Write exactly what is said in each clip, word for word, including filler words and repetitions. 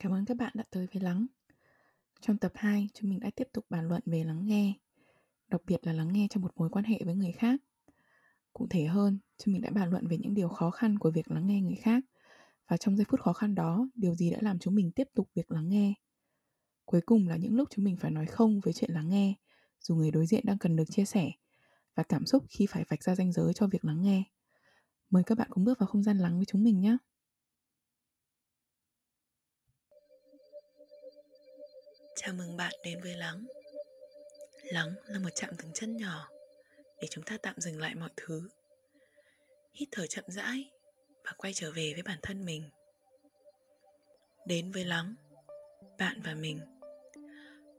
Cảm ơn các bạn đã tới với Lắng. Trong tập hai, chúng mình đã tiếp tục bàn luận về lắng nghe, đặc biệt là lắng nghe trong một mối quan hệ với người khác. Cụ thể hơn, chúng mình đã bàn luận về những điều khó khăn của việc lắng nghe người khác, và trong giây phút khó khăn đó, điều gì đã làm chúng mình tiếp tục việc lắng nghe. Cuối cùng là những lúc chúng mình phải nói không với chuyện lắng nghe, dù người đối diện đang cần được chia sẻ, và cảm xúc khi phải vạch ra ranh giới cho việc lắng nghe. Mời các bạn cùng bước vào không gian lắng với chúng mình nhé. Chào mừng bạn đến với Lắng. Lắng là một chạm dừng chân nhỏ để chúng ta tạm dừng lại mọi thứ, hít thở chậm rãi và quay trở về với bản thân mình. Đến với Lắng, bạn và mình,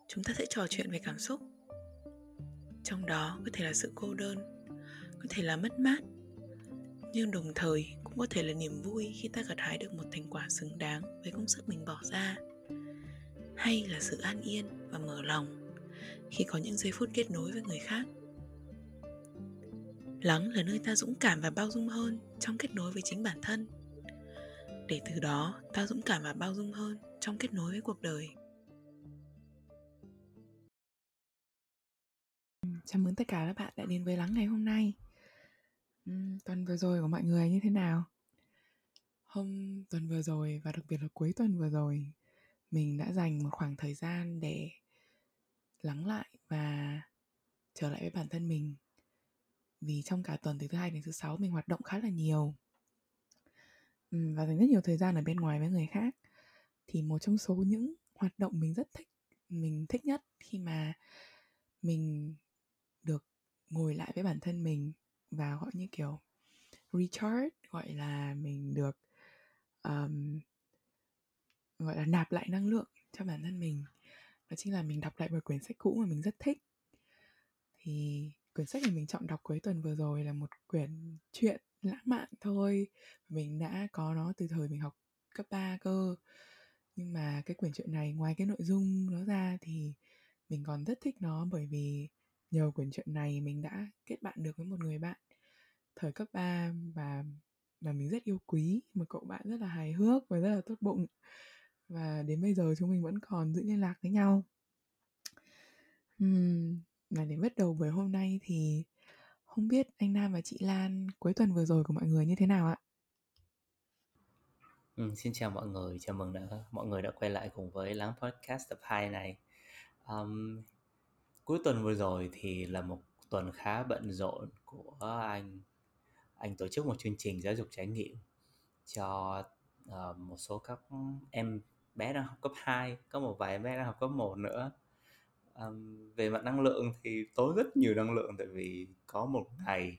chúng ta sẽ trò chuyện về cảm xúc. Trong đó có thể là sự cô đơn, có thể là mất mát, nhưng đồng thời cũng có thể là niềm vui khi ta gặt hái được một thành quả xứng đáng với công sức mình bỏ ra, hay là sự an yên và mở lòng khi có những giây phút kết nối với người khác. Lắng là nơi ta dũng cảm và bao dung hơn trong kết nối với chính bản thân, để từ đó ta dũng cảm và bao dung hơn trong kết nối với cuộc đời. Chào mừng tất cả các bạn đã đến với Lắng ngày hôm nay. Tuần vừa rồi của mọi người như thế nào? Hôm tuần vừa rồi và đặc biệt là cuối tuần vừa rồi, mình đã dành một khoảng thời gian để lắng lại và trở lại với bản thân mình. Vì trong cả tuần từ thứ hai đến thứ sáu mình hoạt động khá là nhiều và dành rất nhiều thời gian ở bên ngoài với người khác. Thì một trong số những hoạt động mình rất thích, mình thích nhất khi mà mình được ngồi lại với bản thân mình và gọi như kiểu recharge, gọi là mình được um, gọi là nạp lại năng lượng cho bản thân mình. Đó chính là mình đọc lại một quyển sách cũ mà mình rất thích. Thì quyển sách mà mình chọn đọc cuối tuần vừa rồi là một quyển truyện lãng mạn thôi. Mình đã có nó từ thời mình học cấp ba cơ. Nhưng mà cái quyển truyện này, ngoài cái nội dung nó ra thì mình còn rất thích nó, bởi vì nhờ quyển truyện này mình đã kết bạn được với một người bạn thời cấp ba và, và mình rất yêu quý. Một cậu bạn rất là hài hước và rất là tốt bụng. Và đến bây giờ chúng mình vẫn còn giữ liên lạc với nhau. uhm, Và để bắt đầu buổi hôm nay thì không biết anh Nam và chị Lan cuối tuần vừa rồi của mọi người như thế nào ạ? Ừ, xin chào mọi người, chào mừng đã, mọi người đã quay lại cùng với Lắng Podcast tập hai này. um, Cuối tuần vừa rồi thì là một tuần khá bận rộn của anh. Anh tổ chức một chương trình giáo dục trải nghiệm cho uh, một số các em bé đang học cấp hai, có một vài em bé đang học cấp một nữa. Um, về mặt năng lượng thì tốn rất nhiều năng lượng, tại vì có một ngày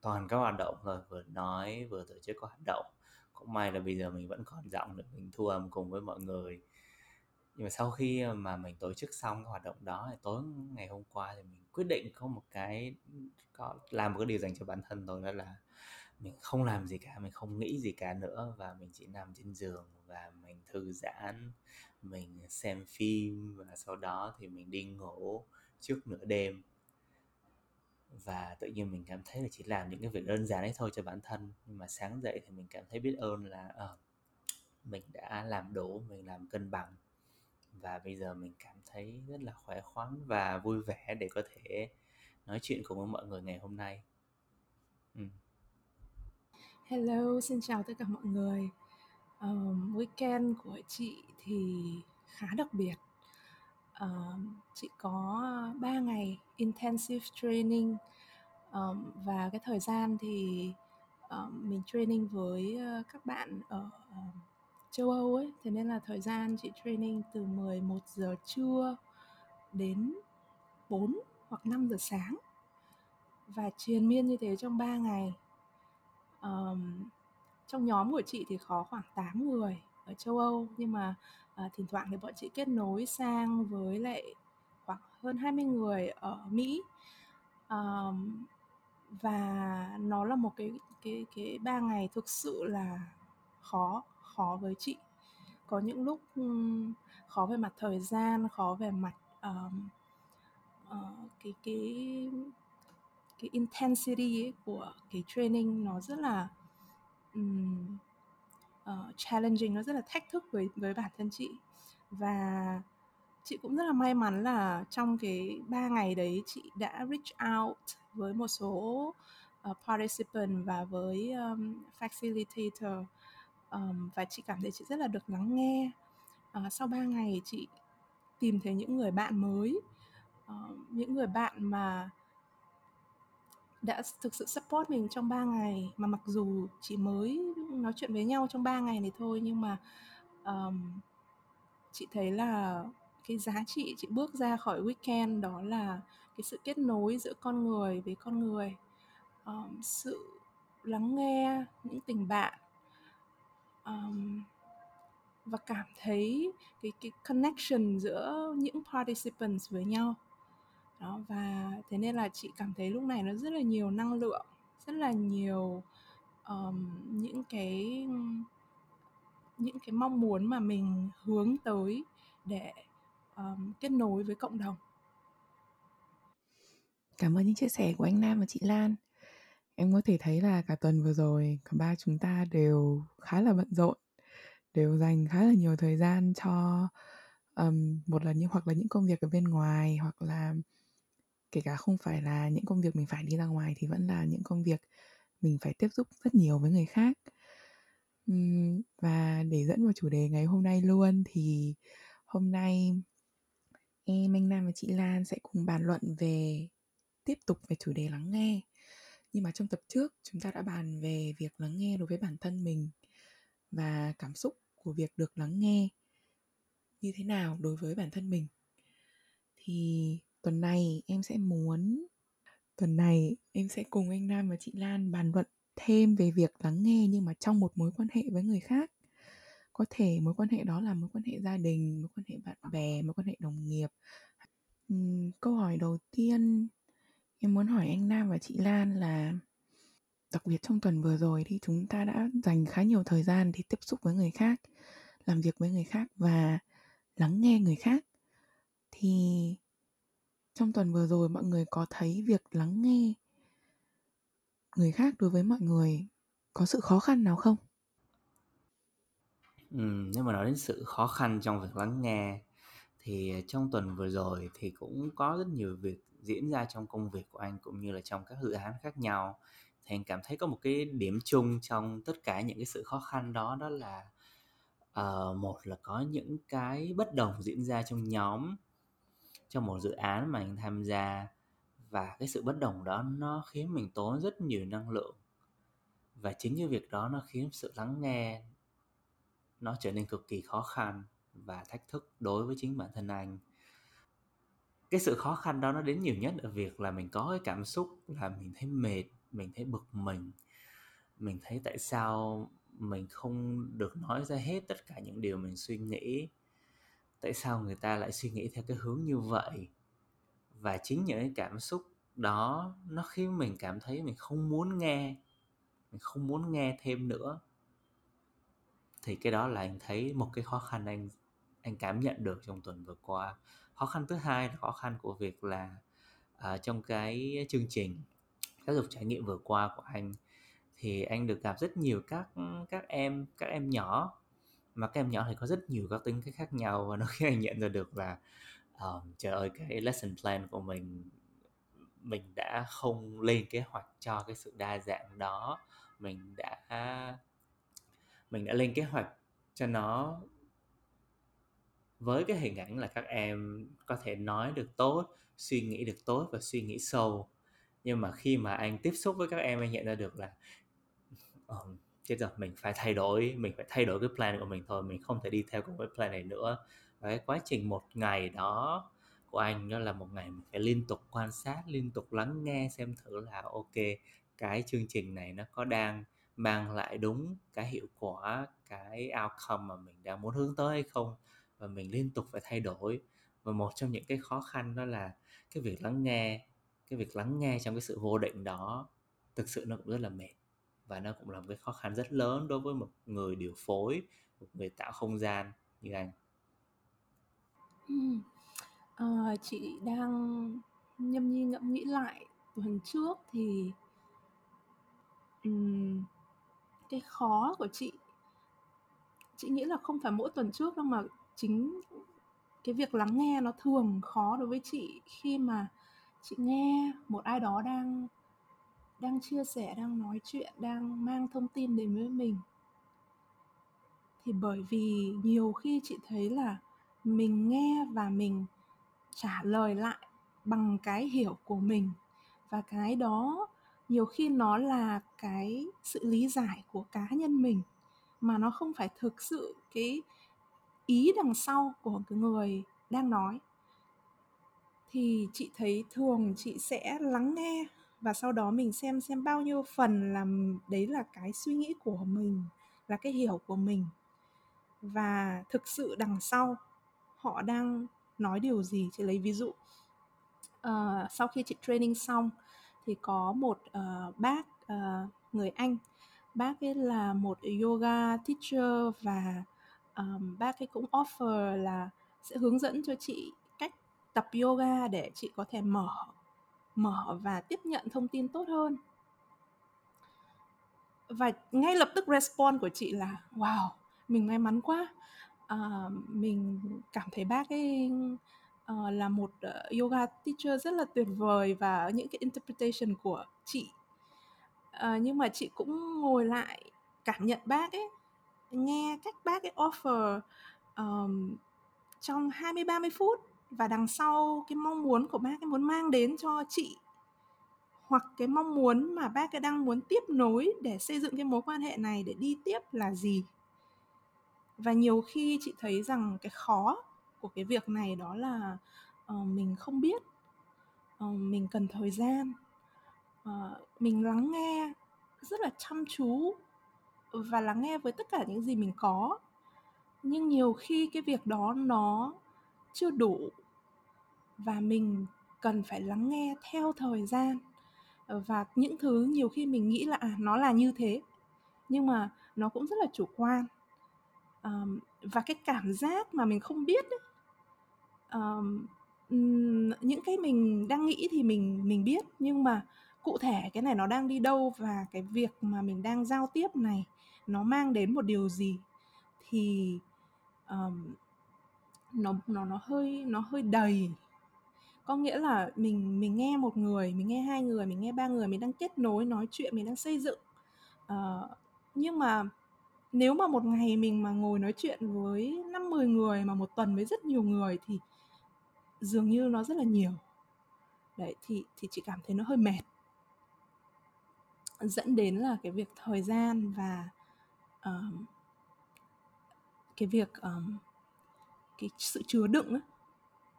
toàn các hoạt động rồi, vừa nói vừa tổ chức các hoạt động. Cũng may là bây giờ mình vẫn còn giọng được, mình thu âm cùng với mọi người. Nhưng mà sau khi mà mình tổ chức xong cái hoạt động đó thì tối ngày hôm qua thì mình quyết định có một cái có, làm một cái điều dành cho bản thân tôi, đó là mình không làm gì cả, mình không nghĩ gì cả nữa, và mình chỉ nằm trên giường và mình thư giãn, mình xem phim, và sau đó thì mình đi ngủ trước nửa đêm. Và tự nhiên mình cảm thấy là chỉ làm những cái việc đơn giản ấy thôi cho bản thân, nhưng mà sáng dậy thì mình cảm thấy biết ơn là à, mình đã làm đủ, mình làm cân bằng. Và bây giờ mình cảm thấy rất là khỏe khoắn và vui vẻ để có thể nói chuyện cùng với mọi người ngày hôm nay. ừ. Hello, xin chào tất cả mọi người. um, Weekend của chị thì khá đặc biệt. um, Chị có ba ngày intensive training. um, Và cái thời gian thì um, mình training với các bạn ở um, châu Âu ấy, thế nên là thời gian chị training từ mười một giờ trưa đến bốn hoặc năm giờ sáng, và triền miên như thế trong ba ngày. Um, trong nhóm của chị thì có khoảng tám người ở châu Âu, nhưng mà uh, thỉnh thoảng thì bọn chị kết nối sang với lại khoảng hơn hai mươi người ở Mỹ. Um, và nó là một cái cái cái ba ngày thực sự là khó khó với chị. Có những lúc um, khó về mặt thời gian, khó về mặt um, uh, cái cái cái intensity ấy của cái training, nó rất là um, uh, challenging, nó rất là thách thức với, với bản thân chị. Và chị cũng rất là may mắn là trong cái ba ngày đấy chị đã reach out với một số uh, participant và với um, facilitator, um, và chị cảm thấy chị rất là được lắng nghe. Uh, sau ba ngày chị tìm thấy những người bạn mới, uh, những người bạn mà đã thực sự support mình trong ba ngày, mà mặc dù chỉ mới nói chuyện với nhau trong ba ngày này thôi, nhưng mà um, chị thấy là cái giá trị chị bước ra khỏi weekend đó là cái sự kết nối giữa con người với con người, um, sự lắng nghe những tình bạn, um, và cảm thấy cái, cái connection giữa những participants với nhau. Đó, và thế nên là chị cảm thấy lúc này nó rất là nhiều năng lượng, rất là nhiều um, những cái những cái mong muốn mà mình hướng tới để um, kết nối với cộng đồng. Cảm ơn những chia sẻ của anh Nam và chị Lan. Em có thể thấy là cả tuần vừa rồi cả ba chúng ta đều khá là bận rộn, đều dành khá là nhiều thời gian cho um, một là những hoặc là những công việc ở bên ngoài, hoặc là kể cả không phải là những công việc mình phải đi ra ngoài thì vẫn là những công việc mình phải tiếp xúc rất nhiều với người khác. Uhm, và để dẫn vào chủ đề ngày hôm nay luôn, thì hôm nay em, anh Nam và chị Lan sẽ cùng bàn luận về tiếp tục về chủ đề lắng nghe. Nhưng mà trong tập trước chúng ta đã bàn về việc lắng nghe đối với bản thân mình và cảm xúc của việc được lắng nghe như thế nào đối với bản thân mình. Thì tuần này em sẽ muốn tuần này em sẽ cùng anh Nam và chị Lan bàn luận thêm về việc lắng nghe, nhưng mà trong một mối quan hệ với người khác. Có thể mối quan hệ đó là mối quan hệ gia đình, mối quan hệ bạn bè, mối quan hệ đồng nghiệp. Câu hỏi đầu tiên em muốn hỏi anh Nam và chị Lan là đặc biệt trong tuần vừa rồi thì chúng ta đã dành khá nhiều thời gian để tiếp xúc với người khác, làm việc với người khác và lắng nghe người khác. Thì trong tuần vừa rồi mọi người có thấy việc lắng nghe người khác đối với mọi người có sự khó khăn nào không? Ừ, nếu mà nói đến sự khó khăn trong việc lắng nghe thì trong tuần vừa rồi thì cũng có rất nhiều việc diễn ra trong công việc của anh cũng như là trong các dự án khác nhau. Thì anh cảm thấy có một cái điểm chung trong tất cả những cái sự khó khăn đó, đó là uh, một là có những cái bất đồng diễn ra trong nhóm, trong một dự án mà anh tham gia. Và cái sự bất đồng đó nó khiến mình tốn rất nhiều năng lượng. Và chính như việc đó nó khiến sự lắng nghe nó trở nên cực kỳ khó khăn và thách thức đối với chính bản thân anh. Cái sự khó khăn đó nó đến nhiều nhất ở việc là mình có cái cảm xúc là mình thấy mệt, mình thấy bực mình, mình thấy tại sao mình không được nói ra hết tất cả những điều mình suy nghĩ, tại sao người ta lại suy nghĩ theo cái hướng như vậy. Và chính những cái cảm xúc đó nó khiến mình cảm thấy mình không muốn nghe, mình không muốn nghe thêm nữa. Thì cái đó là anh thấy một cái khó khăn anh anh cảm nhận được trong tuần vừa qua. Khó khăn thứ hai là khó khăn của việc là uh, trong cái chương trình giáo dục trải nghiệm vừa qua của anh thì anh được gặp rất nhiều các các em các em nhỏ, mà các em nhỏ thì có rất nhiều các tính cách khác nhau, và nó khiến anh nhận ra được là uh, trời ơi, cái lesson plan của mình mình đã không lên kế hoạch cho cái sự đa dạng đó, mình đã mình đã lên kế hoạch cho nó với cái hình ảnh là các em có thể nói được tốt, suy nghĩ được tốt và suy nghĩ sâu. Nhưng mà khi mà anh tiếp xúc với các em, anh nhận ra được là oh, chết rồi, mình phải thay đổi, mình phải thay đổi cái plan của mình thôi, mình không thể đi theo cái plan này nữa. Và cái quá trình một ngày đó của anh đó là một ngày mình phải liên tục quan sát, liên tục lắng nghe xem thử là ok, cái chương trình này nó có đang mang lại đúng cái hiệu quả, cái outcome mà mình đang muốn hướng tới hay không. Và mình liên tục phải thay đổi. Và một trong những cái khó khăn đó là cái việc lắng nghe, cái việc lắng nghe trong cái sự vô định đó thực sự nó cũng rất là mệt. Và nó cũng là một cái khó khăn rất lớn đối với một người điều phối, một người tạo không gian như anh. ừ. à, Chị đang nhâm nhi ngẫm nghĩ lại tuần trước thì um, cái khó của chị chị nghĩ là không phải mỗi tuần trước đâu, mà chính cái việc lắng nghe nó thường khó đối với chị. Khi mà chị nghe một ai đó đang đang chia sẻ, đang nói chuyện, đang mang thông tin đến với mình, thì bởi vì nhiều khi chị thấy là mình nghe và mình trả lời lại bằng cái hiểu của mình, và cái đó nhiều khi nó là cái sự lý giải của cá nhân mình, mà nó không phải thực sự cái ý đằng sau của cái người đang nói. Thì chị thấy thường chị sẽ lắng nghe và sau đó mình xem xem bao nhiêu phần là đấy là cái suy nghĩ của mình, là cái hiểu của mình, và thực sự đằng sau họ đang nói điều gì. Chị lấy ví dụ, uh, sau khi chị training xong thì có một uh, bác uh, người Anh. Bác ấy là một yoga teacher, và um, bác ấy cũng offer là sẽ hướng dẫn cho chị cách tập yoga để chị có thể mở mở và tiếp nhận thông tin tốt hơn. Và ngay lập tức response của chị là wow, mình may mắn quá. Uh, mình cảm thấy bác ấy uh, là một uh, yoga teacher rất là tuyệt vời, và những cái interpretation của chị. Uh, nhưng mà chị cũng ngồi lại cảm nhận bác ấy, nghe cách bác ấy offer um, trong hai mươi ba mươi phút, và đằng sau cái mong muốn của bác ấy muốn mang đến cho chị, hoặc cái mong muốn mà bác ấy đang muốn tiếp nối để xây dựng cái mối quan hệ này để đi tiếp là gì. Và nhiều khi chị thấy rằng cái khó của cái việc này đó là uh, mình không biết, uh, mình cần thời gian, uh, mình lắng nghe rất là chăm chú và lắng nghe với tất cả những gì mình có. Nhưng nhiều khi cái việc đó nó chưa đủ, và mình cần phải lắng nghe theo thời gian. Và những thứ nhiều khi mình nghĩ là à, nó là như thế, nhưng mà nó cũng rất là chủ quan. Um, và cái cảm giác mà mình không biết ấy, um, những cái mình đang nghĩ thì mình, mình biết, nhưng mà cụ thể cái này nó đang đi đâu, và cái việc mà mình đang giao tiếp này nó mang đến một điều gì, thì um, nó, nó, nó, hơi, nó hơi đầy. Có nghĩa là mình, mình nghe một người, mình nghe hai người, mình nghe ba người, mình đang kết nối, nói chuyện, mình đang xây dựng. uh, Nhưng mà nếu mà một ngày mình mà ngồi nói chuyện với năm mười người, mà một tuần với rất nhiều người, thì dường như nó rất là nhiều. Đấy, thì, thì chị cảm thấy nó hơi mệt. Dẫn đến là cái việc thời gian và uh, cái việc, uh, cái sự chứa đựng ấy,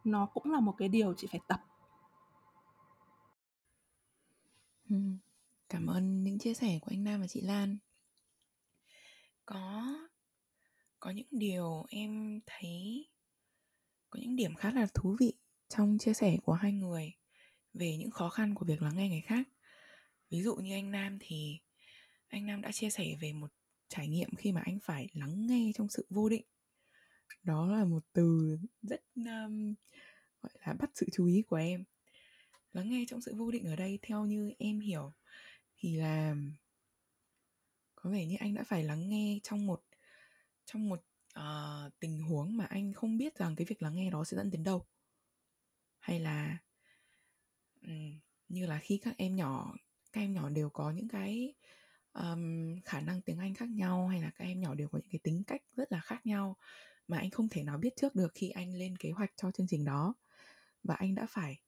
nó cũng là một cái điều chị phải tập. Ừ, cảm ơn những chia sẻ của anh Nam và chị Lan. Có có những điều em thấy, có những điểm khá là thú vị trong chia sẻ của hai người về những khó khăn của việc lắng nghe người khác. Ví dụ như anh Nam thì anh Nam đã chia sẻ về một trải nghiệm khi mà anh phải lắng nghe trong sự vô định. Đó là một từ rất um, gọi là bắt sự chú ý của em. Lắng nghe trong sự vô định ở đây, theo như em hiểu, thì là có vẻ như anh đã phải lắng nghe trong một trong một uh, tình huống mà anh không biết rằng cái việc lắng nghe đó sẽ dẫn đến đâu. Hay là um, như là khi các em nhỏ, các em nhỏ đều có những cái um, khả năng tiếng Anh khác nhau, hay là các em nhỏ đều có những cái tính cách rất là khác nhau mà anh không thể nào biết trước được khi anh lên kế hoạch cho chương trình đó. Và anh đã phải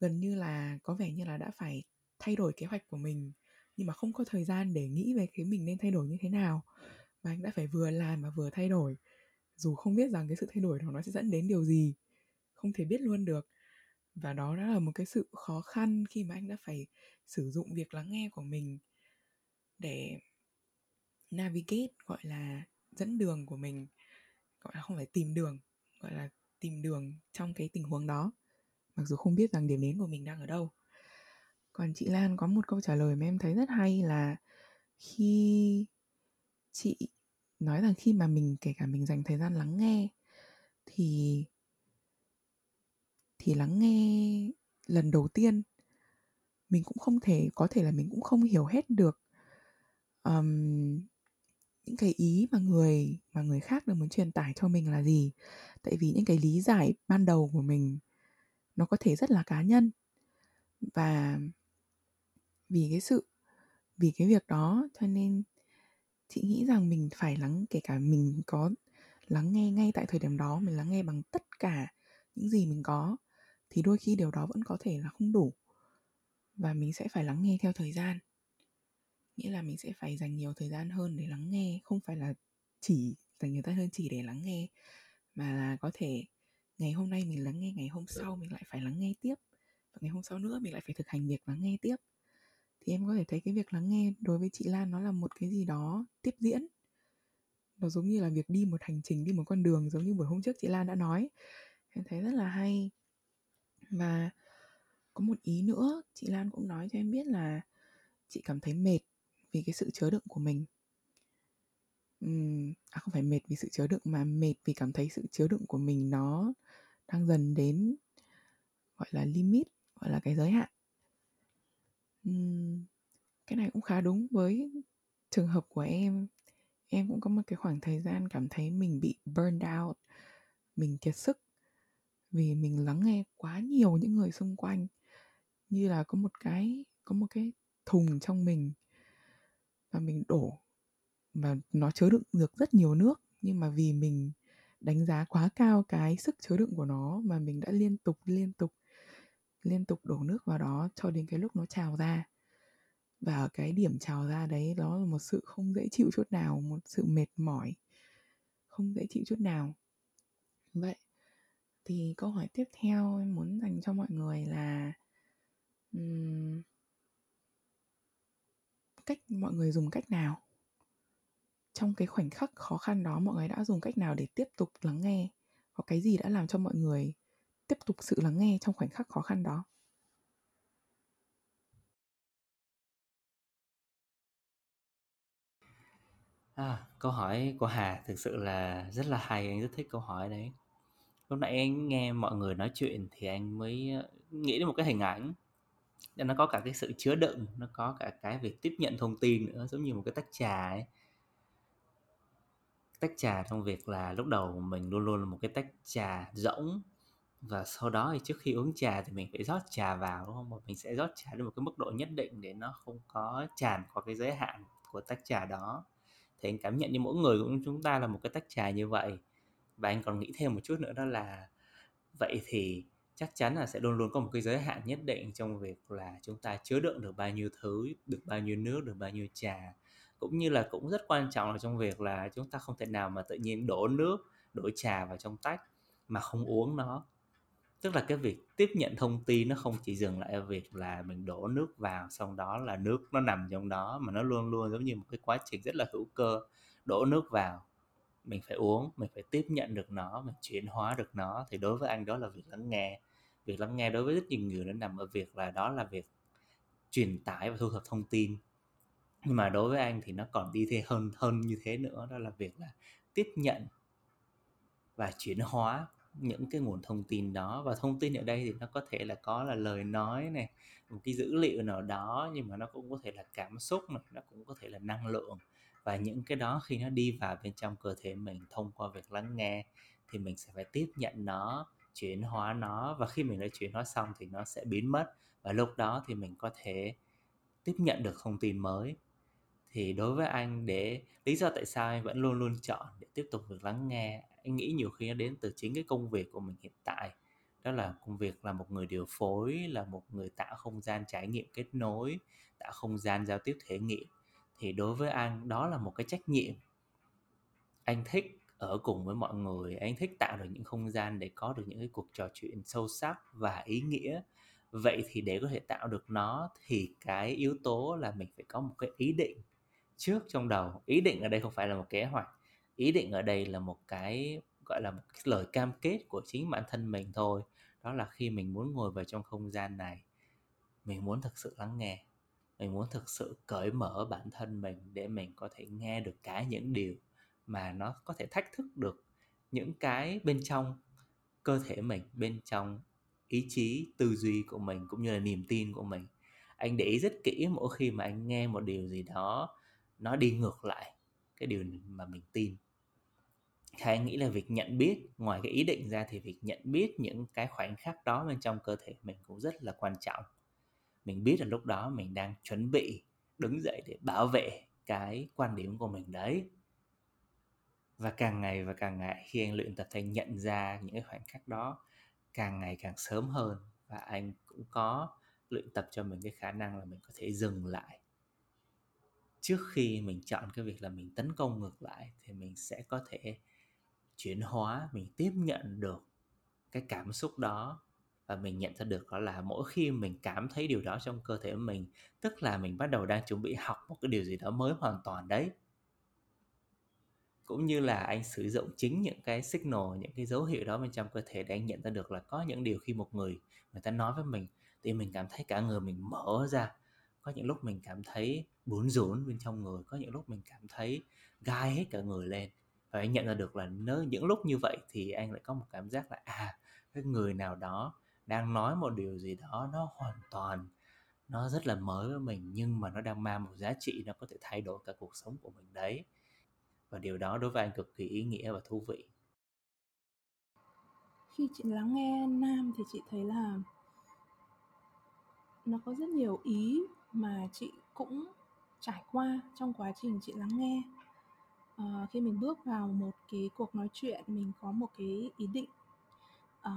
gần như là có vẻ như là đã phải thay đổi kế hoạch của mình, nhưng mà không có thời gian để nghĩ về cái mình nên thay đổi như thế nào. Và anh đã phải vừa làm và vừa thay đổi, dù không biết rằng cái sự thay đổi đó nó sẽ dẫn đến điều gì, không thể biết luôn được. Và đó đã là một cái sự khó khăn khi mà anh đã phải sử dụng việc lắng nghe của mình để navigate, gọi là dẫn đường của mình, gọi là không phải tìm đường, gọi là tìm đường trong cái tình huống đó, mặc dù không biết rằng điểm đến của mình đang ở đâu. Còn chị Lan có một câu trả lời mà em thấy rất hay là khi chị nói rằng khi mà mình, kể cả mình dành thời gian lắng nghe thì thì lắng nghe lần đầu tiên mình cũng không thể, có thể là mình cũng không hiểu hết được um, những cái ý mà người mà người khác muốn truyền tải cho mình là gì. Tại vì những cái lý giải ban đầu của mình nó có thể rất là cá nhân, và vì cái sự vì cái việc đó cho nên chị nghĩ rằng mình phải lắng, kể cả mình có lắng nghe ngay tại thời điểm đó, mình lắng nghe bằng tất cả những gì mình có, thì đôi khi điều đó vẫn có thể là không đủ, và mình sẽ phải lắng nghe theo thời gian. Nghĩa là mình sẽ phải dành nhiều thời gian hơn để lắng nghe, không phải là chỉ dành nhiều thời gian hơn chỉ để lắng nghe, mà là có thể ngày hôm nay mình lắng nghe, ngày hôm sau mình lại phải lắng nghe tiếp, và ngày hôm sau nữa mình lại phải thực hành việc lắng nghe tiếp. Thì em có thể thấy cái việc lắng nghe đối với chị Lan nó là một cái gì đó tiếp diễn. Nó giống như là việc đi một hành trình, đi một con đường, giống như buổi hôm trước chị Lan đã nói. Em thấy rất là hay. Và có một ý nữa chị Lan cũng nói cho em biết là chị cảm thấy mệt vì cái sự chứa đựng của mình. uhm, à không phải mệt vì sự chứa đựng, mà mệt vì cảm thấy sự chứa đựng của mình nó đang dần đến gọi là limit, gọi là cái giới hạn. uhm, cái này cũng khá đúng với trường hợp của em. Em cũng có một cái khoảng thời gian cảm thấy mình bị burned out, mình kiệt sức vì mình lắng nghe quá nhiều những người xung quanh, như là có một cái có một cái thùng trong mình và mình đổ, và nó chứa đựng được rất nhiều nước, nhưng mà vì mình đánh giá quá cao cái sức chứa đựng của nó mà mình đã liên tục liên tục liên tục đổ nước vào đó cho đến cái lúc nó trào ra. Và ở cái điểm trào ra đấy, đó là một sự không dễ chịu chút nào, một sự mệt mỏi không dễ chịu chút nào. Vậy thì câu hỏi tiếp theo em muốn dành cho mọi người là um, cách mọi người dùng cách nào? Trong cái khoảnh khắc khó khăn đó, mọi người đã dùng cách nào để tiếp tục lắng nghe? Có cái gì đã làm cho mọi người tiếp tục sự lắng nghe trong khoảnh khắc khó khăn đó? À, câu hỏi của Hà thực sự là rất là hay, anh rất thích câu hỏi đấy. Lúc nãy anh nghe mọi người nói chuyện thì anh mới nghĩ đến một cái hình ảnh. Nó có cả cái sự chứa đựng, nó có cả cái việc tiếp nhận thông tin nữa, giống như một cái tách trà ấy. Tách trà trong việc là lúc đầu mình luôn luôn là một cái tách trà rỗng, và sau đó thì trước khi uống trà thì mình phải rót trà vào, đúng không? Mà mình sẽ rót trà đến một cái mức độ nhất định để nó không có tràn qua cái giới hạn của tách trà đó. Thì anh cảm nhận như mỗi người của chúng ta là một cái tách trà như vậy. Và anh còn nghĩ thêm một chút nữa, đó là vậy thì chắc chắn là sẽ luôn luôn có một cái giới hạn nhất định trong việc là chúng ta chứa đựng được bao nhiêu thứ, được bao nhiêu nước, được bao nhiêu trà. Cũng như là cũng rất quan trọng là trong việc là chúng ta không thể nào mà tự nhiên đổ nước, đổ trà vào trong tách mà không uống nó. Tức là cái việc tiếp nhận thông tin nó không chỉ dừng lại ở việc là mình đổ nước vào, xong đó là nước nó nằm trong đó, mà nó luôn luôn giống như một cái quá trình rất là hữu cơ. Đổ nước vào, mình phải uống, mình phải tiếp nhận được nó, mình chuyển hóa được nó. Thì đối với anh đó là việc lắng nghe. Việc lắng nghe đối với rất nhiều người nó nằm ở việc là đó là việc truyền tải và thu thập thông tin. Nhưng mà đối với anh thì nó còn đi thêm hơn, hơn như thế nữa, đó là việc là tiếp nhận và chuyển hóa những cái nguồn thông tin đó. Và thông tin ở đây thì nó có thể là có là lời nói này, một cái dữ liệu nào đó, nhưng mà nó cũng có thể là cảm xúc này, nó cũng có thể là năng lượng. Và những cái đó khi nó đi vào bên trong cơ thể mình thông qua việc lắng nghe thì mình sẽ phải tiếp nhận nó, chuyển hóa nó. Và khi mình đã chuyển hóa xong thì nó sẽ biến mất, và lúc đó thì mình có thể tiếp nhận được thông tin mới. Thì đối với anh, để lý do tại sao anh vẫn luôn luôn chọn để tiếp tục việc lắng nghe, anh nghĩ nhiều khi nó đến từ chính cái công việc của mình hiện tại. Đó là công việc là một người điều phối, là một người tạo không gian trải nghiệm kết nối, tạo không gian giao tiếp thể nghiệm. Thì đối với anh đó là một cái trách nhiệm. Anh thích ở cùng với mọi người, anh thích tạo được những không gian để có được những cái cuộc trò chuyện sâu sắc và ý nghĩa. Vậy thì để có thể tạo được nó thì cái yếu tố là mình phải có một cái ý định trước trong đầu. Ý định ở đây không phải là một kế hoạch, ý định ở đây là một cái gọi là một cái lời cam kết của chính bản thân mình thôi. Đó là khi mình muốn ngồi vào trong không gian này, mình muốn thực sự lắng nghe, mình muốn thực sự cởi mở bản thân mình để mình có thể nghe được cả những điều mà nó có thể thách thức được những cái bên trong cơ thể mình, bên trong ý chí, tư duy của mình, cũng như là niềm tin của mình. Anh để ý rất kỹ mỗi khi mà anh nghe một điều gì đó nó đi ngược lại cái điều mà mình tin. Khải nghĩ là việc nhận biết, ngoài cái ý định ra thì việc nhận biết những cái khoảnh khắc đó bên trong cơ thể mình cũng rất là quan trọng. Mình biết là lúc đó mình đang chuẩn bị đứng dậy để bảo vệ cái quan điểm của mình đấy. Và càng ngày và càng ngày khi anh luyện tập, anh nhận ra những cái khoảnh khắc đó càng ngày càng sớm hơn. Và anh cũng có luyện tập cho mình cái khả năng là mình có thể dừng lại. Trước khi mình chọn cái việc là mình tấn công ngược lại thì mình sẽ có thể chuyển hóa, mình tiếp nhận được cái cảm xúc đó. Và mình nhận ra được đó là mỗi khi mình cảm thấy điều đó trong cơ thể mình, tức là mình bắt đầu đang chuẩn bị học một cái điều gì đó mới hoàn toàn đấy. Cũng như là anh sử dụng chính những cái signal, những cái dấu hiệu đó bên trong cơ thể để anh nhận ra được là có những điều khi một người người ta nói với mình thì mình cảm thấy cả người mình mở ra. Có những lúc mình cảm thấy bủn rủn bên trong người, có những lúc mình cảm thấy gai hết cả người lên. Và anh nhận ra được là nếu những lúc như vậy thì anh lại có một cảm giác là à, cái người nào đó đang nói một điều gì đó nó hoàn toàn, nó rất là mới với mình, nhưng mà nó đang mang một giá trị, nó có thể thay đổi cả cuộc sống của mình đấy. Và điều đó đối với anh cực kỳ ý nghĩa và thú vị. Khi chị lắng nghe Nam thì chị thấy là nó có rất nhiều ý mà chị cũng trải qua trong quá trình chị lắng nghe. À, khi mình bước vào một cái cuộc nói chuyện, mình có một cái ý định, à,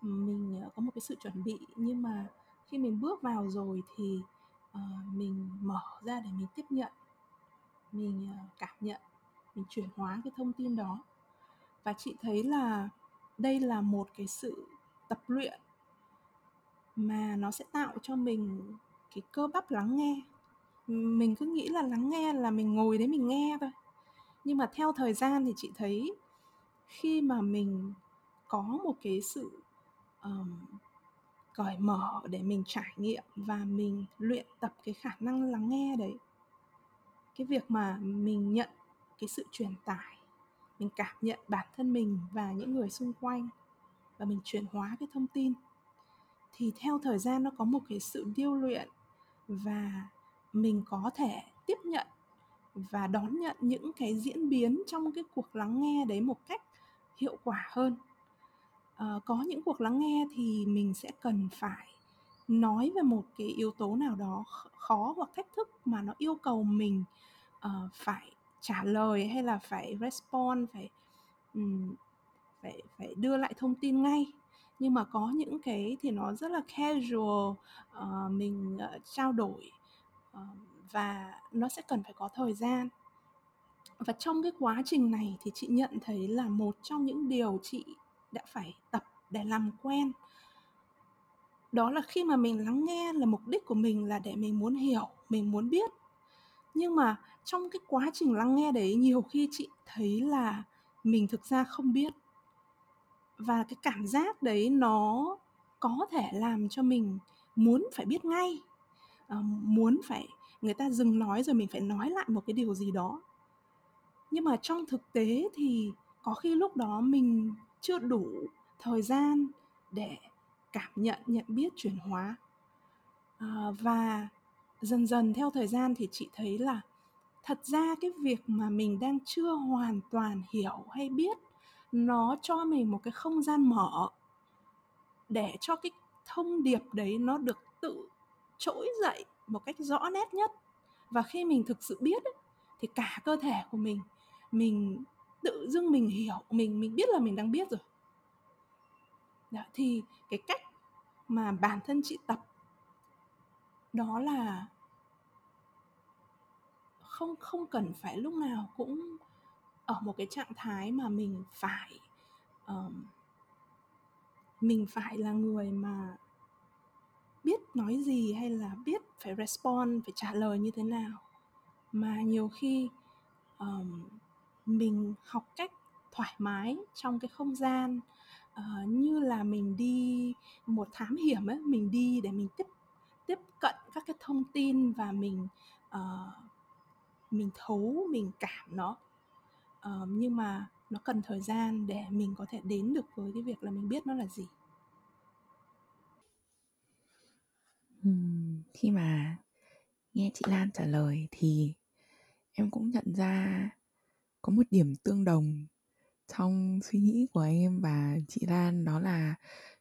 mình có một cái sự chuẩn bị, nhưng mà khi mình bước vào rồi thì à, mình mở ra để mình tiếp nhận, mình cảm nhận, mình chuyển hóa cái thông tin đó. Và chị thấy là đây là một cái sự tập luyện mà nó sẽ tạo cho mình cái cơ bắp lắng nghe. Mình cứ nghĩ là lắng nghe là mình ngồi đấy mình nghe thôi. Nhưng mà theo thời gian thì chị thấy khi mà mình có một cái sự um, cởi mở để mình trải nghiệm và mình luyện tập cái khả năng lắng nghe đấy, cái việc mà mình nhận cái sự truyền tải, mình cảm nhận bản thân mình và những người xung quanh và mình chuyển hóa cái thông tin, thì theo thời gian nó có một cái sự điêu luyện và mình có thể tiếp nhận và đón nhận những cái diễn biến trong cái cuộc lắng nghe đấy một cách hiệu quả hơn. À, có những cuộc lắng nghe thì mình sẽ cần phải nói về một cái yếu tố nào đó khó hoặc thách thức mà nó yêu cầu mình uh, phải trả lời hay là phải respond, phải, um, phải, phải đưa lại thông tin ngay. Nhưng mà có những cái thì nó rất là casual, uh, mình uh, trao đổi uh, và nó sẽ cần phải có thời gian. Và trong cái quá trình này thì chị nhận thấy là một trong những điều chị đã phải tập để làm quen, đó là khi mà mình lắng nghe là mục đích của mình là để mình muốn hiểu, mình muốn biết. Nhưng mà trong cái quá trình lắng nghe đấy, nhiều khi chị thấy là mình thực ra không biết. Và cái cảm giác đấy nó có thể làm cho mình muốn phải biết ngay, muốn phải người ta dừng nói rồi mình phải nói lại một cái điều gì đó. Nhưng mà trong thực tế thì có khi lúc đó mình chưa đủ thời gian để cảm nhận, nhận biết, chuyển hóa. À, và dần dần theo thời gian thì chị thấy là thật ra cái việc mà mình đang chưa hoàn toàn hiểu hay biết, nó cho mình một cái không gian mở để cho cái thông điệp đấy nó được tự trỗi dậy một cách rõ nét nhất. Và khi mình thực sự biết ấy, thì cả cơ thể của mình, mình tự dưng mình hiểu, mình, mình biết là mình đang biết rồi. Đó, thì cái cách mà bản thân chị tập đó là không, không cần phải lúc nào cũng ở một cái trạng thái mà mình phải uh, mình phải là người mà biết nói gì hay là biết phải respond, phải trả lời như thế nào. Mà nhiều khi uh, mình học cách thoải mái trong cái không gian, Uh, như là mình đi một thám hiểm ấy, mình đi để mình tiếp tiếp cận các cái thông tin và mình uh, mình thấu, mình cảm nó, uh, nhưng mà nó cần thời gian để mình có thể đến được với cái việc là mình biết nó là gì. Uhm, khi mà nghe chị Lan trả lời thì em cũng nhận ra có một điểm tương đồng trong suy nghĩ của em và chị Lan, đó là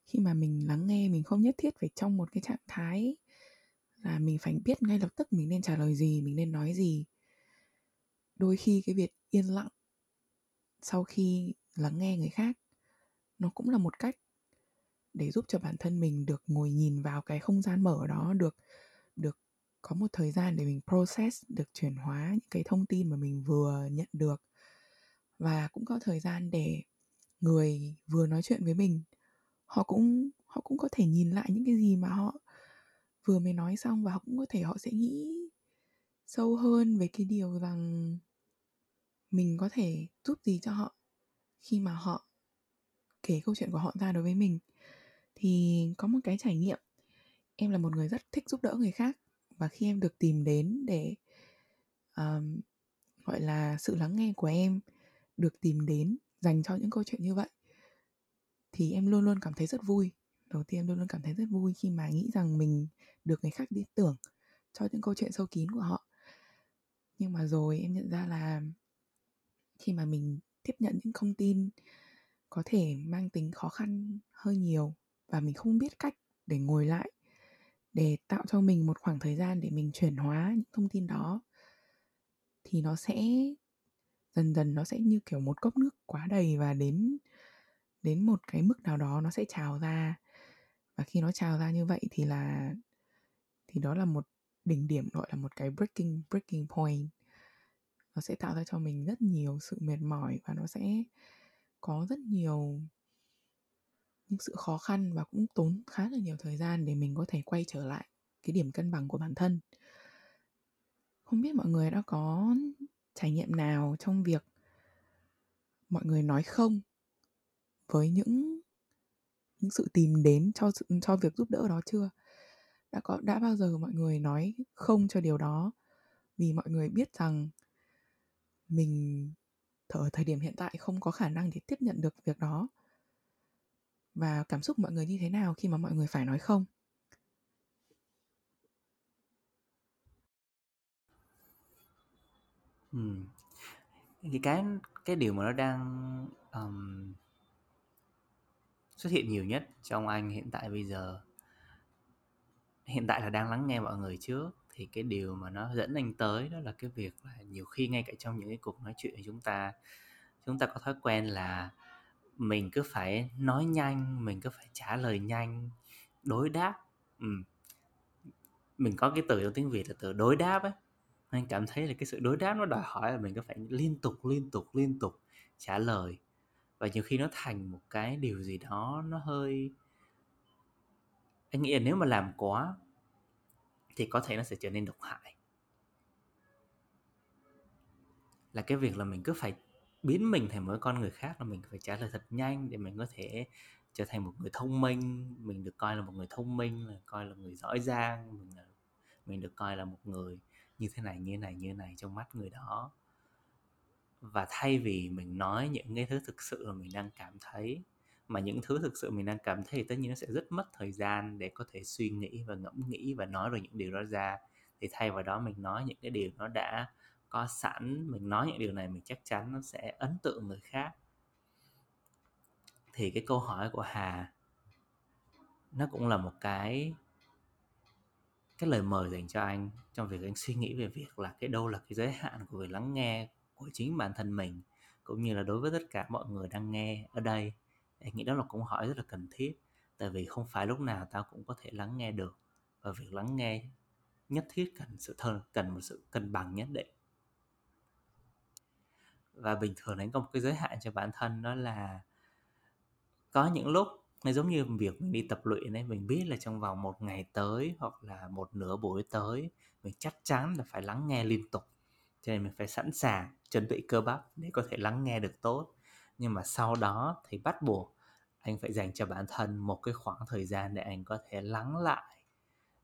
khi mà mình lắng nghe, mình không nhất thiết phải trong một cái trạng thái là mình phải biết ngay lập tức mình nên trả lời gì, mình nên nói gì. Đôi khi cái việc yên lặng sau khi lắng nghe người khác nó cũng là một cách để giúp cho bản thân mình được ngồi nhìn vào cái không gian mở đó, được được có một thời gian để mình process, được chuyển hóa những cái thông tin mà mình vừa nhận được, và cũng có thời gian để người vừa nói chuyện với mình họ cũng họ cũng có thể nhìn lại những cái gì mà họ vừa mới nói xong, và họ cũng có thể họ sẽ nghĩ sâu hơn về cái điều rằng mình có thể giúp gì cho họ khi mà họ kể câu chuyện của họ ra đối với mình. Thì có một cái trải nghiệm, em là một người rất thích giúp đỡ người khác, và khi em được tìm đến để um, gọi là sự lắng nghe của em được tìm đến dành cho những câu chuyện như vậy, thì em luôn luôn cảm thấy rất vui. Đầu tiên luôn luôn cảm thấy rất vui khi mà nghĩ rằng mình được người khác tin tưởng cho những câu chuyện sâu kín của họ. Nhưng mà rồi em nhận ra là khi mà mình tiếp nhận những thông tin có thể mang tính khó khăn hơi nhiều, và mình không biết cách để ngồi lại để tạo cho mình một khoảng thời gian để mình chuyển hóa những thông tin đó, thì nó sẽ dần dần nó sẽ như kiểu một cốc nước quá đầy, và đến đến một cái mức nào đó nó sẽ trào ra. Và khi nó trào ra như vậy thì là thì đó là một đỉnh điểm, gọi là một cái breaking breaking point. Nó sẽ tạo ra cho mình rất nhiều sự mệt mỏi, và nó sẽ có rất nhiều những sự khó khăn, và cũng tốn khá là nhiều thời gian để mình có thể quay trở lại cái điểm cân bằng của bản thân. Không biết mọi người đã có trải nghiệm nào trong việc mọi người nói không với những những sự tìm đến cho cho việc giúp đỡ đó chưa? Đã có đã bao giờ mọi người nói không cho điều đó vì mọi người biết rằng mình ở thời điểm hiện tại không có khả năng để tiếp nhận được việc đó? Và cảm xúc mọi người như thế nào khi mà mọi người phải nói không? Ừ. Thì cái cái điều mà nó đang um, xuất hiện nhiều nhất trong anh hiện tại bây giờ, hiện tại là đang lắng nghe mọi người trước, thì cái điều mà nó dẫn anh tới đó là cái việc là nhiều khi ngay cả trong những cái cuộc nói chuyện của chúng ta, chúng ta có thói quen là mình cứ phải nói nhanh, mình cứ phải trả lời nhanh, đối đáp. ừ. Mình có cái từ trong tiếng Việt là từ đối đáp ấy. Anh cảm thấy là cái sự đối đáp nó đòi hỏi là mình cứ phải liên tục, liên tục, liên tục trả lời. Và nhiều khi nó thành một cái điều gì đó nó hơi... Anh nghĩ là nếu mà làm quá thì có thể nó sẽ trở nên độc hại. Là cái việc là mình cứ phải biến mình thành một con người khác, là mình phải trả lời thật nhanh để mình có thể trở thành một người thông minh. Mình được coi là một người thông minh, là coi là người giỏi giang, mình, là, mình được coi là một người như thế này, như thế này, như thế này trong mắt người đó. Và thay vì mình nói những cái thứ thực sự mà mình đang cảm thấy, mà những thứ thực sự mình đang cảm thấy thì tất nhiên nó sẽ rất mất thời gian để có thể suy nghĩ và ngẫm nghĩ và nói được những điều đó ra. Thì thay vào đó mình nói những cái điều nó đã có sẵn, mình nói những điều này mình chắc chắn nó sẽ ấn tượng người khác. Thì cái câu hỏi của Hà nó cũng là một cái cái lời mời dành cho anh trong việc anh suy nghĩ về việc là cái đâu là cái giới hạn của việc lắng nghe của chính bản thân mình, cũng như là đối với tất cả mọi người đang nghe ở đây. Anh nghĩ đó là câu hỏi rất là cần thiết, tại vì không phải lúc nào tao cũng có thể lắng nghe được, và việc lắng nghe nhất thiết cần sự thân, cần một sự cân bằng nhất định. Và bình thường anh có một cái giới hạn cho bản thân, đó là có những lúc nó giống như việc mình đi tập luyện ấy, mình biết là trong vòng một ngày tới hoặc là một nửa buổi tới mình chắc chắn là phải lắng nghe liên tục, cho nên mình phải sẵn sàng chuẩn bị cơ bắp để có thể lắng nghe được tốt. Nhưng mà sau đó thì bắt buộc anh phải dành cho bản thân một cái khoảng thời gian để anh có thể lắng lại,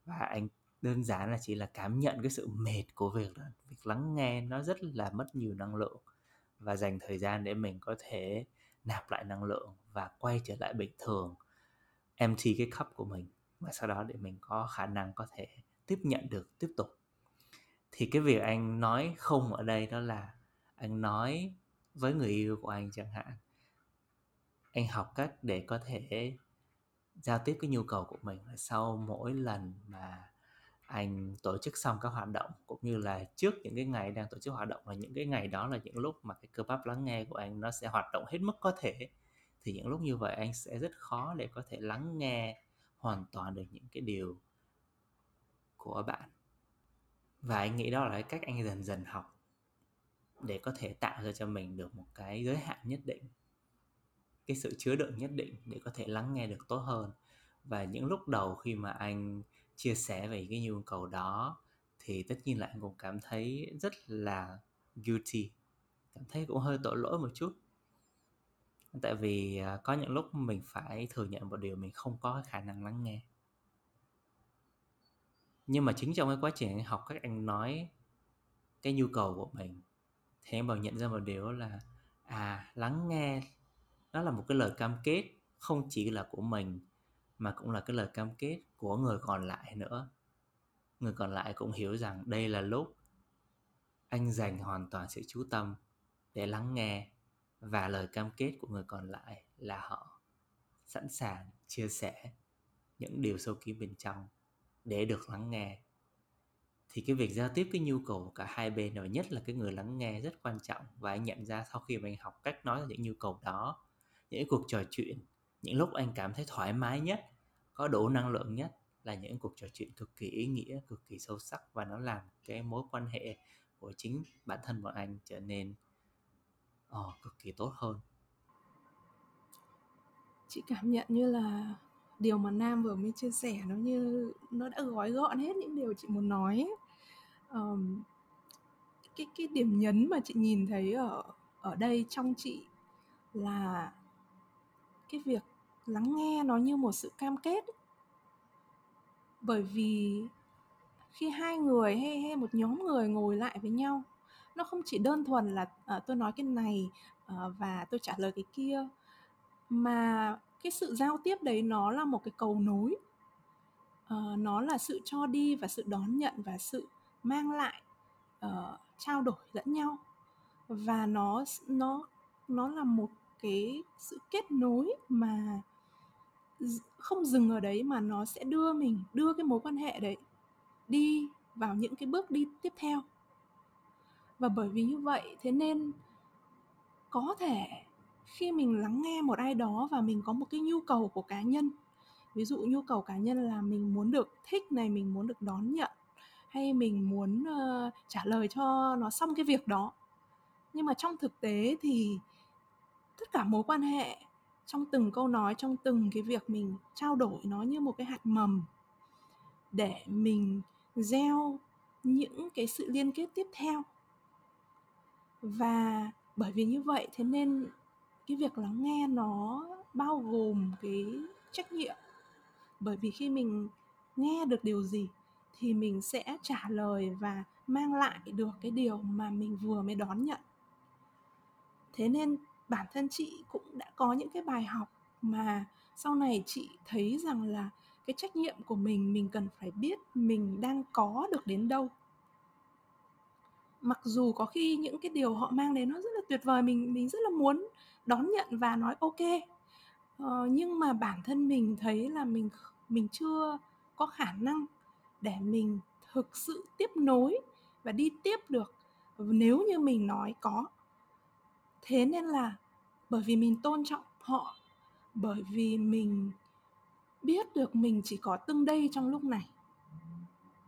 và anh đơn giản là chỉ là cảm nhận cái sự mệt của việc đó. Việc lắng nghe nó rất là mất nhiều năng lượng, và dành thời gian để mình có thể nạp lại năng lượng và quay trở lại bình thường, empty cái cup của mình, và sau đó để mình có khả năng có thể tiếp nhận được tiếp tục. Thì cái việc anh nói không ở đây đó là anh nói với người yêu của anh chẳng hạn, anh học cách để có thể giao tiếp cái nhu cầu của mình sau mỗi lần mà anh tổ chức xong các hoạt động, cũng như là trước những cái ngày đang tổ chức hoạt động, là những cái ngày đó là những lúc mà cái cơ bắp lắng nghe của anh nó sẽ hoạt động hết mức có thể. Thì những lúc như vậy anh sẽ rất khó để có thể lắng nghe hoàn toàn được những cái điều của bạn. Và anh nghĩ đó là cái cách anh dần dần học để có thể tạo ra cho mình được một cái giới hạn nhất định, cái sự chứa đựng nhất định để có thể lắng nghe được tốt hơn. Và những lúc đầu khi mà anh chia sẻ về cái nhu cầu đó thì tất nhiên là anh cũng cảm thấy rất là guilty, cảm thấy cũng hơi tội lỗi một chút. Tại vì có những lúc mình phải thừa nhận một điều mình không có khả năng lắng nghe. Nhưng mà chính trong cái quá trình anh học cách anh nói cái nhu cầu của mình thì anh bảo nhận ra một điều là à, lắng nghe đó là một cái lời cam kết không chỉ là của mình mà cũng là cái lời cam kết của người còn lại nữa. Người còn lại cũng hiểu rằng đây là lúc anh dành hoàn toàn sự chú tâm để lắng nghe, và lời cam kết của người còn lại là họ sẵn sàng chia sẻ những điều sâu kín bên trong để được lắng nghe. Thì cái việc giao tiếp cái nhu cầu của cả hai bên, và nhất là cái người lắng nghe rất quan trọng. Và anh nhận ra sau khi mình học cách nói những nhu cầu đó, những cuộc trò chuyện, những lúc anh cảm thấy thoải mái nhất, có đủ năng lượng nhất là những cuộc trò chuyện cực kỳ ý nghĩa, cực kỳ sâu sắc, và nó làm cái mối quan hệ của chính bản thân bọn anh trở nên oh, cực kỳ tốt hơn. Chị cảm nhận như là điều mà Nam vừa mới chia sẻ nó như nó đã gói gọn hết những điều chị muốn nói. Um, cái cái điểm nhấn mà chị nhìn thấy ở ở đây trong chị là cái việc lắng nghe nó như một sự cam kết. Bởi vì khi hai người hay, hay một nhóm người ngồi lại với nhau, nó không chỉ đơn thuần là uh, tôi nói cái này uh, và tôi trả lời cái kia, mà cái sự giao tiếp đấy nó là một cái cầu nối. Uh, nó là sự cho đi và sự đón nhận và sự mang lại, uh, trao đổi lẫn nhau. Và nó, nó, nó là một cái sự kết nối mà không dừng ở đấy, mà nó sẽ đưa mình, đưa cái mối quan hệ đấy đi vào những cái bước đi tiếp theo. Và bởi vì như vậy, thế nên có thể khi mình lắng nghe một ai đó và mình có một cái nhu cầu của cá nhân, ví dụ nhu cầu cá nhân là mình muốn được thích này, mình muốn được đón nhận, hay mình muốn uh, trả lời cho nó xong cái việc đó. Nhưng mà trong thực tế thì tất cả mối quan hệ, trong từng câu nói, trong từng cái việc mình trao đổi, nó như một cái hạt mầm để mình gieo những cái sự liên kết tiếp theo. Và bởi vì như vậy, thế nên cái việc lắng nghe nó bao gồm cái trách nhiệm. Bởi vì khi mình nghe được điều gì thì mình sẽ trả lời và mang lại được cái điều mà mình vừa mới đón nhận. Thế nên bản thân chị cũng đã có những cái bài học mà sau này chị thấy rằng là cái trách nhiệm của mình, mình cần phải biết mình đang có được đến đâu. Mặc dù có khi những cái điều họ mang đến nó rất là tuyệt vời, mình, mình rất là muốn đón nhận và nói ok, ờ, nhưng mà bản thân mình thấy là mình, mình chưa có khả năng để mình thực sự tiếp nối và đi tiếp được nếu như mình nói có. Thế nên là bởi vì mình tôn trọng họ, bởi vì mình biết được mình chỉ có từng đây trong lúc này,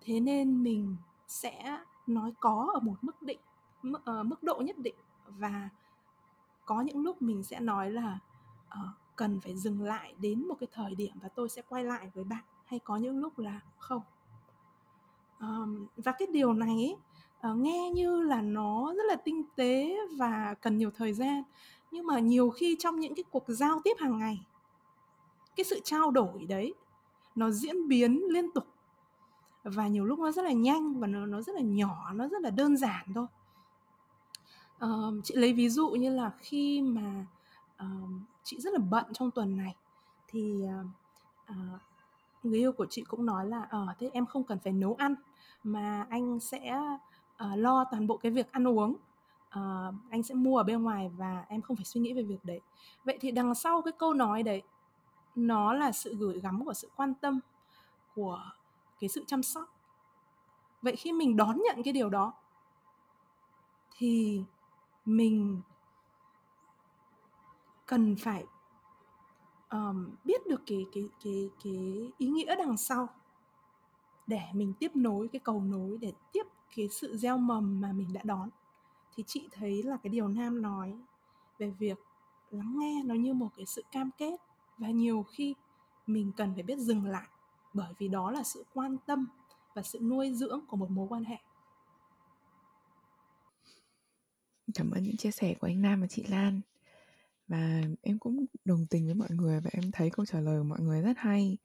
thế nên mình sẽ nói có ở một mức định, mức độ nhất định. Và có những lúc mình sẽ nói là uh, cần phải dừng lại đến một cái thời điểm và tôi sẽ quay lại với bạn, hay có những lúc là không. Um, và cái điều này ấy, Uh, nghe như là nó rất là tinh tế và cần nhiều thời gian, nhưng mà nhiều khi trong những cái cuộc giao tiếp hàng ngày, cái sự trao đổi đấy nó diễn biến liên tục, và nhiều lúc nó rất là nhanh, và nó, nó rất là nhỏ, nó rất là đơn giản thôi. uh, Chị lấy ví dụ như là khi mà uh, chị rất là bận trong tuần này, thì uh, uh, Người yêu của chị cũng nói là ờ, thế em không cần phải nấu ăn mà anh sẽ uh, lo toàn bộ cái việc ăn uống. Uh, anh sẽ mua ở bên ngoài và em không phải suy nghĩ về việc đấy. Vậy thì đằng sau cái câu nói đấy, nó là sự gửi gắm của sự quan tâm, của cái sự chăm sóc. Vậy khi mình đón nhận cái điều đó thì mình cần phải um, biết được cái, cái, cái, cái ý nghĩa đằng sau để mình tiếp nối cái cầu nối, để tiếp cái sự gieo mầm mà mình đã đón. Thì chị thấy là cái điều Nam nói về việc lắng nghe nó như một cái sự cam kết, và nhiều khi mình cần phải biết dừng lại, bởi vì đó là sự quan tâm và sự nuôi dưỡng của một mối quan hệ. Cảm ơn những chia sẻ của anh Nam và chị Lan. Và em cũng đồng tình với mọi người, và em thấy câu trả lời của mọi người rất hay.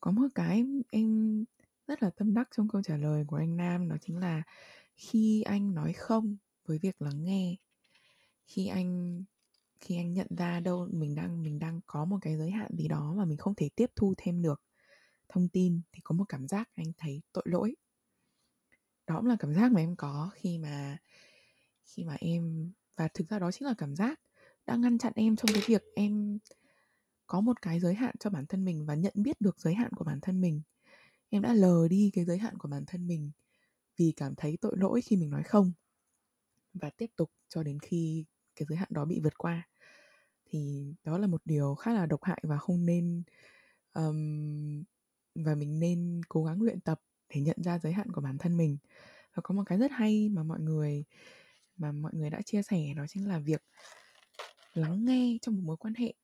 Có một cái em rất là tâm đắc trong câu trả lời của anh Nam, đó chính là khi anh nói không với việc lắng nghe, khi anh khi anh nhận ra đâu mình đang mình đang có một cái giới hạn gì đó mà mình không thể tiếp thu thêm được thông tin, thì có một cảm giác anh thấy tội lỗi. Đó cũng là cảm giác mà em có khi mà khi mà em, và thực ra đó chính là cảm giác đã ngăn chặn em trong cái việc em có một cái giới hạn cho bản thân mình và nhận biết được giới hạn của bản thân mình. Em đã lờ đi cái giới hạn của bản thân mình vì cảm thấy tội lỗi khi mình nói không, và tiếp tục cho đến khi cái giới hạn đó bị vượt qua. Thì đó là một điều khá là độc hại và không nên, um, và mình nên cố gắng luyện tập để nhận ra giới hạn của bản thân mình. Và có một cái rất hay mà mọi người mà mọi người đã chia sẻ, đó chính là việc lắng nghe trong một mối quan hệ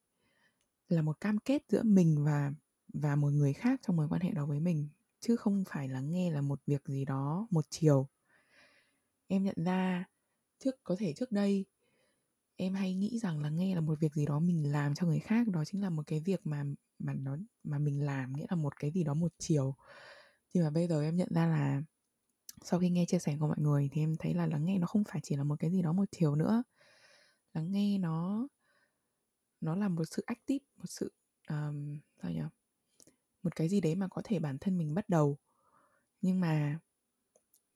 là một cam kết giữa mình và và một người khác trong mối quan hệ đó với mình, chứ không phải lắng nghe là một việc gì đó một chiều. Em nhận ra trước có thể trước đây em hay nghĩ rằng lắng nghe là một việc gì đó mình làm cho người khác, đó chính là một cái việc mà mà nó mà mình làm, nghĩa là một cái gì đó một chiều. Nhưng mà bây giờ em nhận ra là sau khi nghe chia sẻ của mọi người thì em thấy là lắng nghe nó không phải chỉ là một cái gì đó một chiều nữa. Lắng nghe nó nó là một sự active, một sự um, sao nhỉ? Một cái gì đấy mà có thể bản thân mình bắt đầu, nhưng mà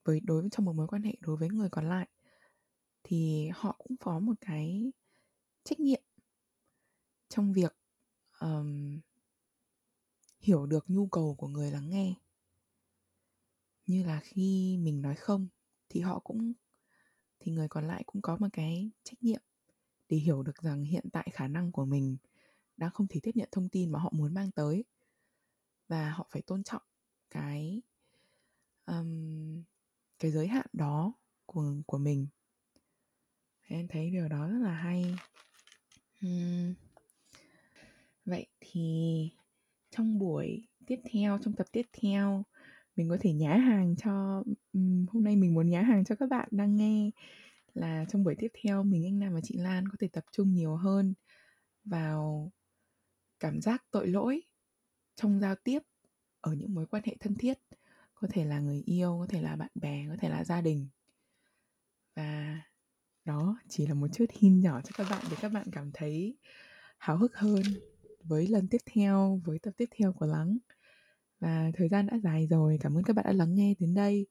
với đối với trong một mối quan hệ, đối với người còn lại thì họ cũng có một cái trách nhiệm trong việc um, hiểu được nhu cầu của người lắng nghe. Như là khi mình nói không thì họ cũng thì người còn lại cũng có một cái trách nhiệm để hiểu được rằng hiện tại khả năng của mình đang không thể tiếp nhận thông tin mà họ muốn mang tới, và họ phải tôn trọng cái um, cái giới hạn đó của của mình. Em thấy điều đó rất là hay. uhm. Vậy thì trong buổi tiếp theo, trong tập tiếp theo, mình có thể nhá hàng cho um, hôm nay mình muốn nhá hàng cho các bạn đang nghe là trong buổi tiếp theo mình, anh Nam và chị Lan có thể tập trung nhiều hơn vào cảm giác tội lỗi trong giao tiếp ở những mối quan hệ thân thiết, có thể là người yêu, có thể là bạn bè, có thể là gia đình. Và đó chỉ là một chút hint nhỏ cho các bạn để các bạn cảm thấy háo hức hơn với lần tiếp theo, với tập tiếp theo của Lắng. Và thời gian đã dài rồi, cảm ơn các bạn đã lắng nghe đến đây.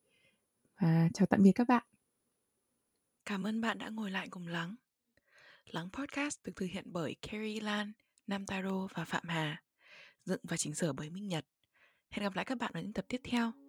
Và chào tạm biệt các bạn. Cảm ơn bạn đã ngồi lại cùng Lắng. Lắng Podcast được thực hiện bởi Carrie Lan, Nam Taro và Phạm Hà. Dựng và chỉnh sửa bởi Minh Nhật. Hẹn gặp lại các bạn ở những tập tiếp theo.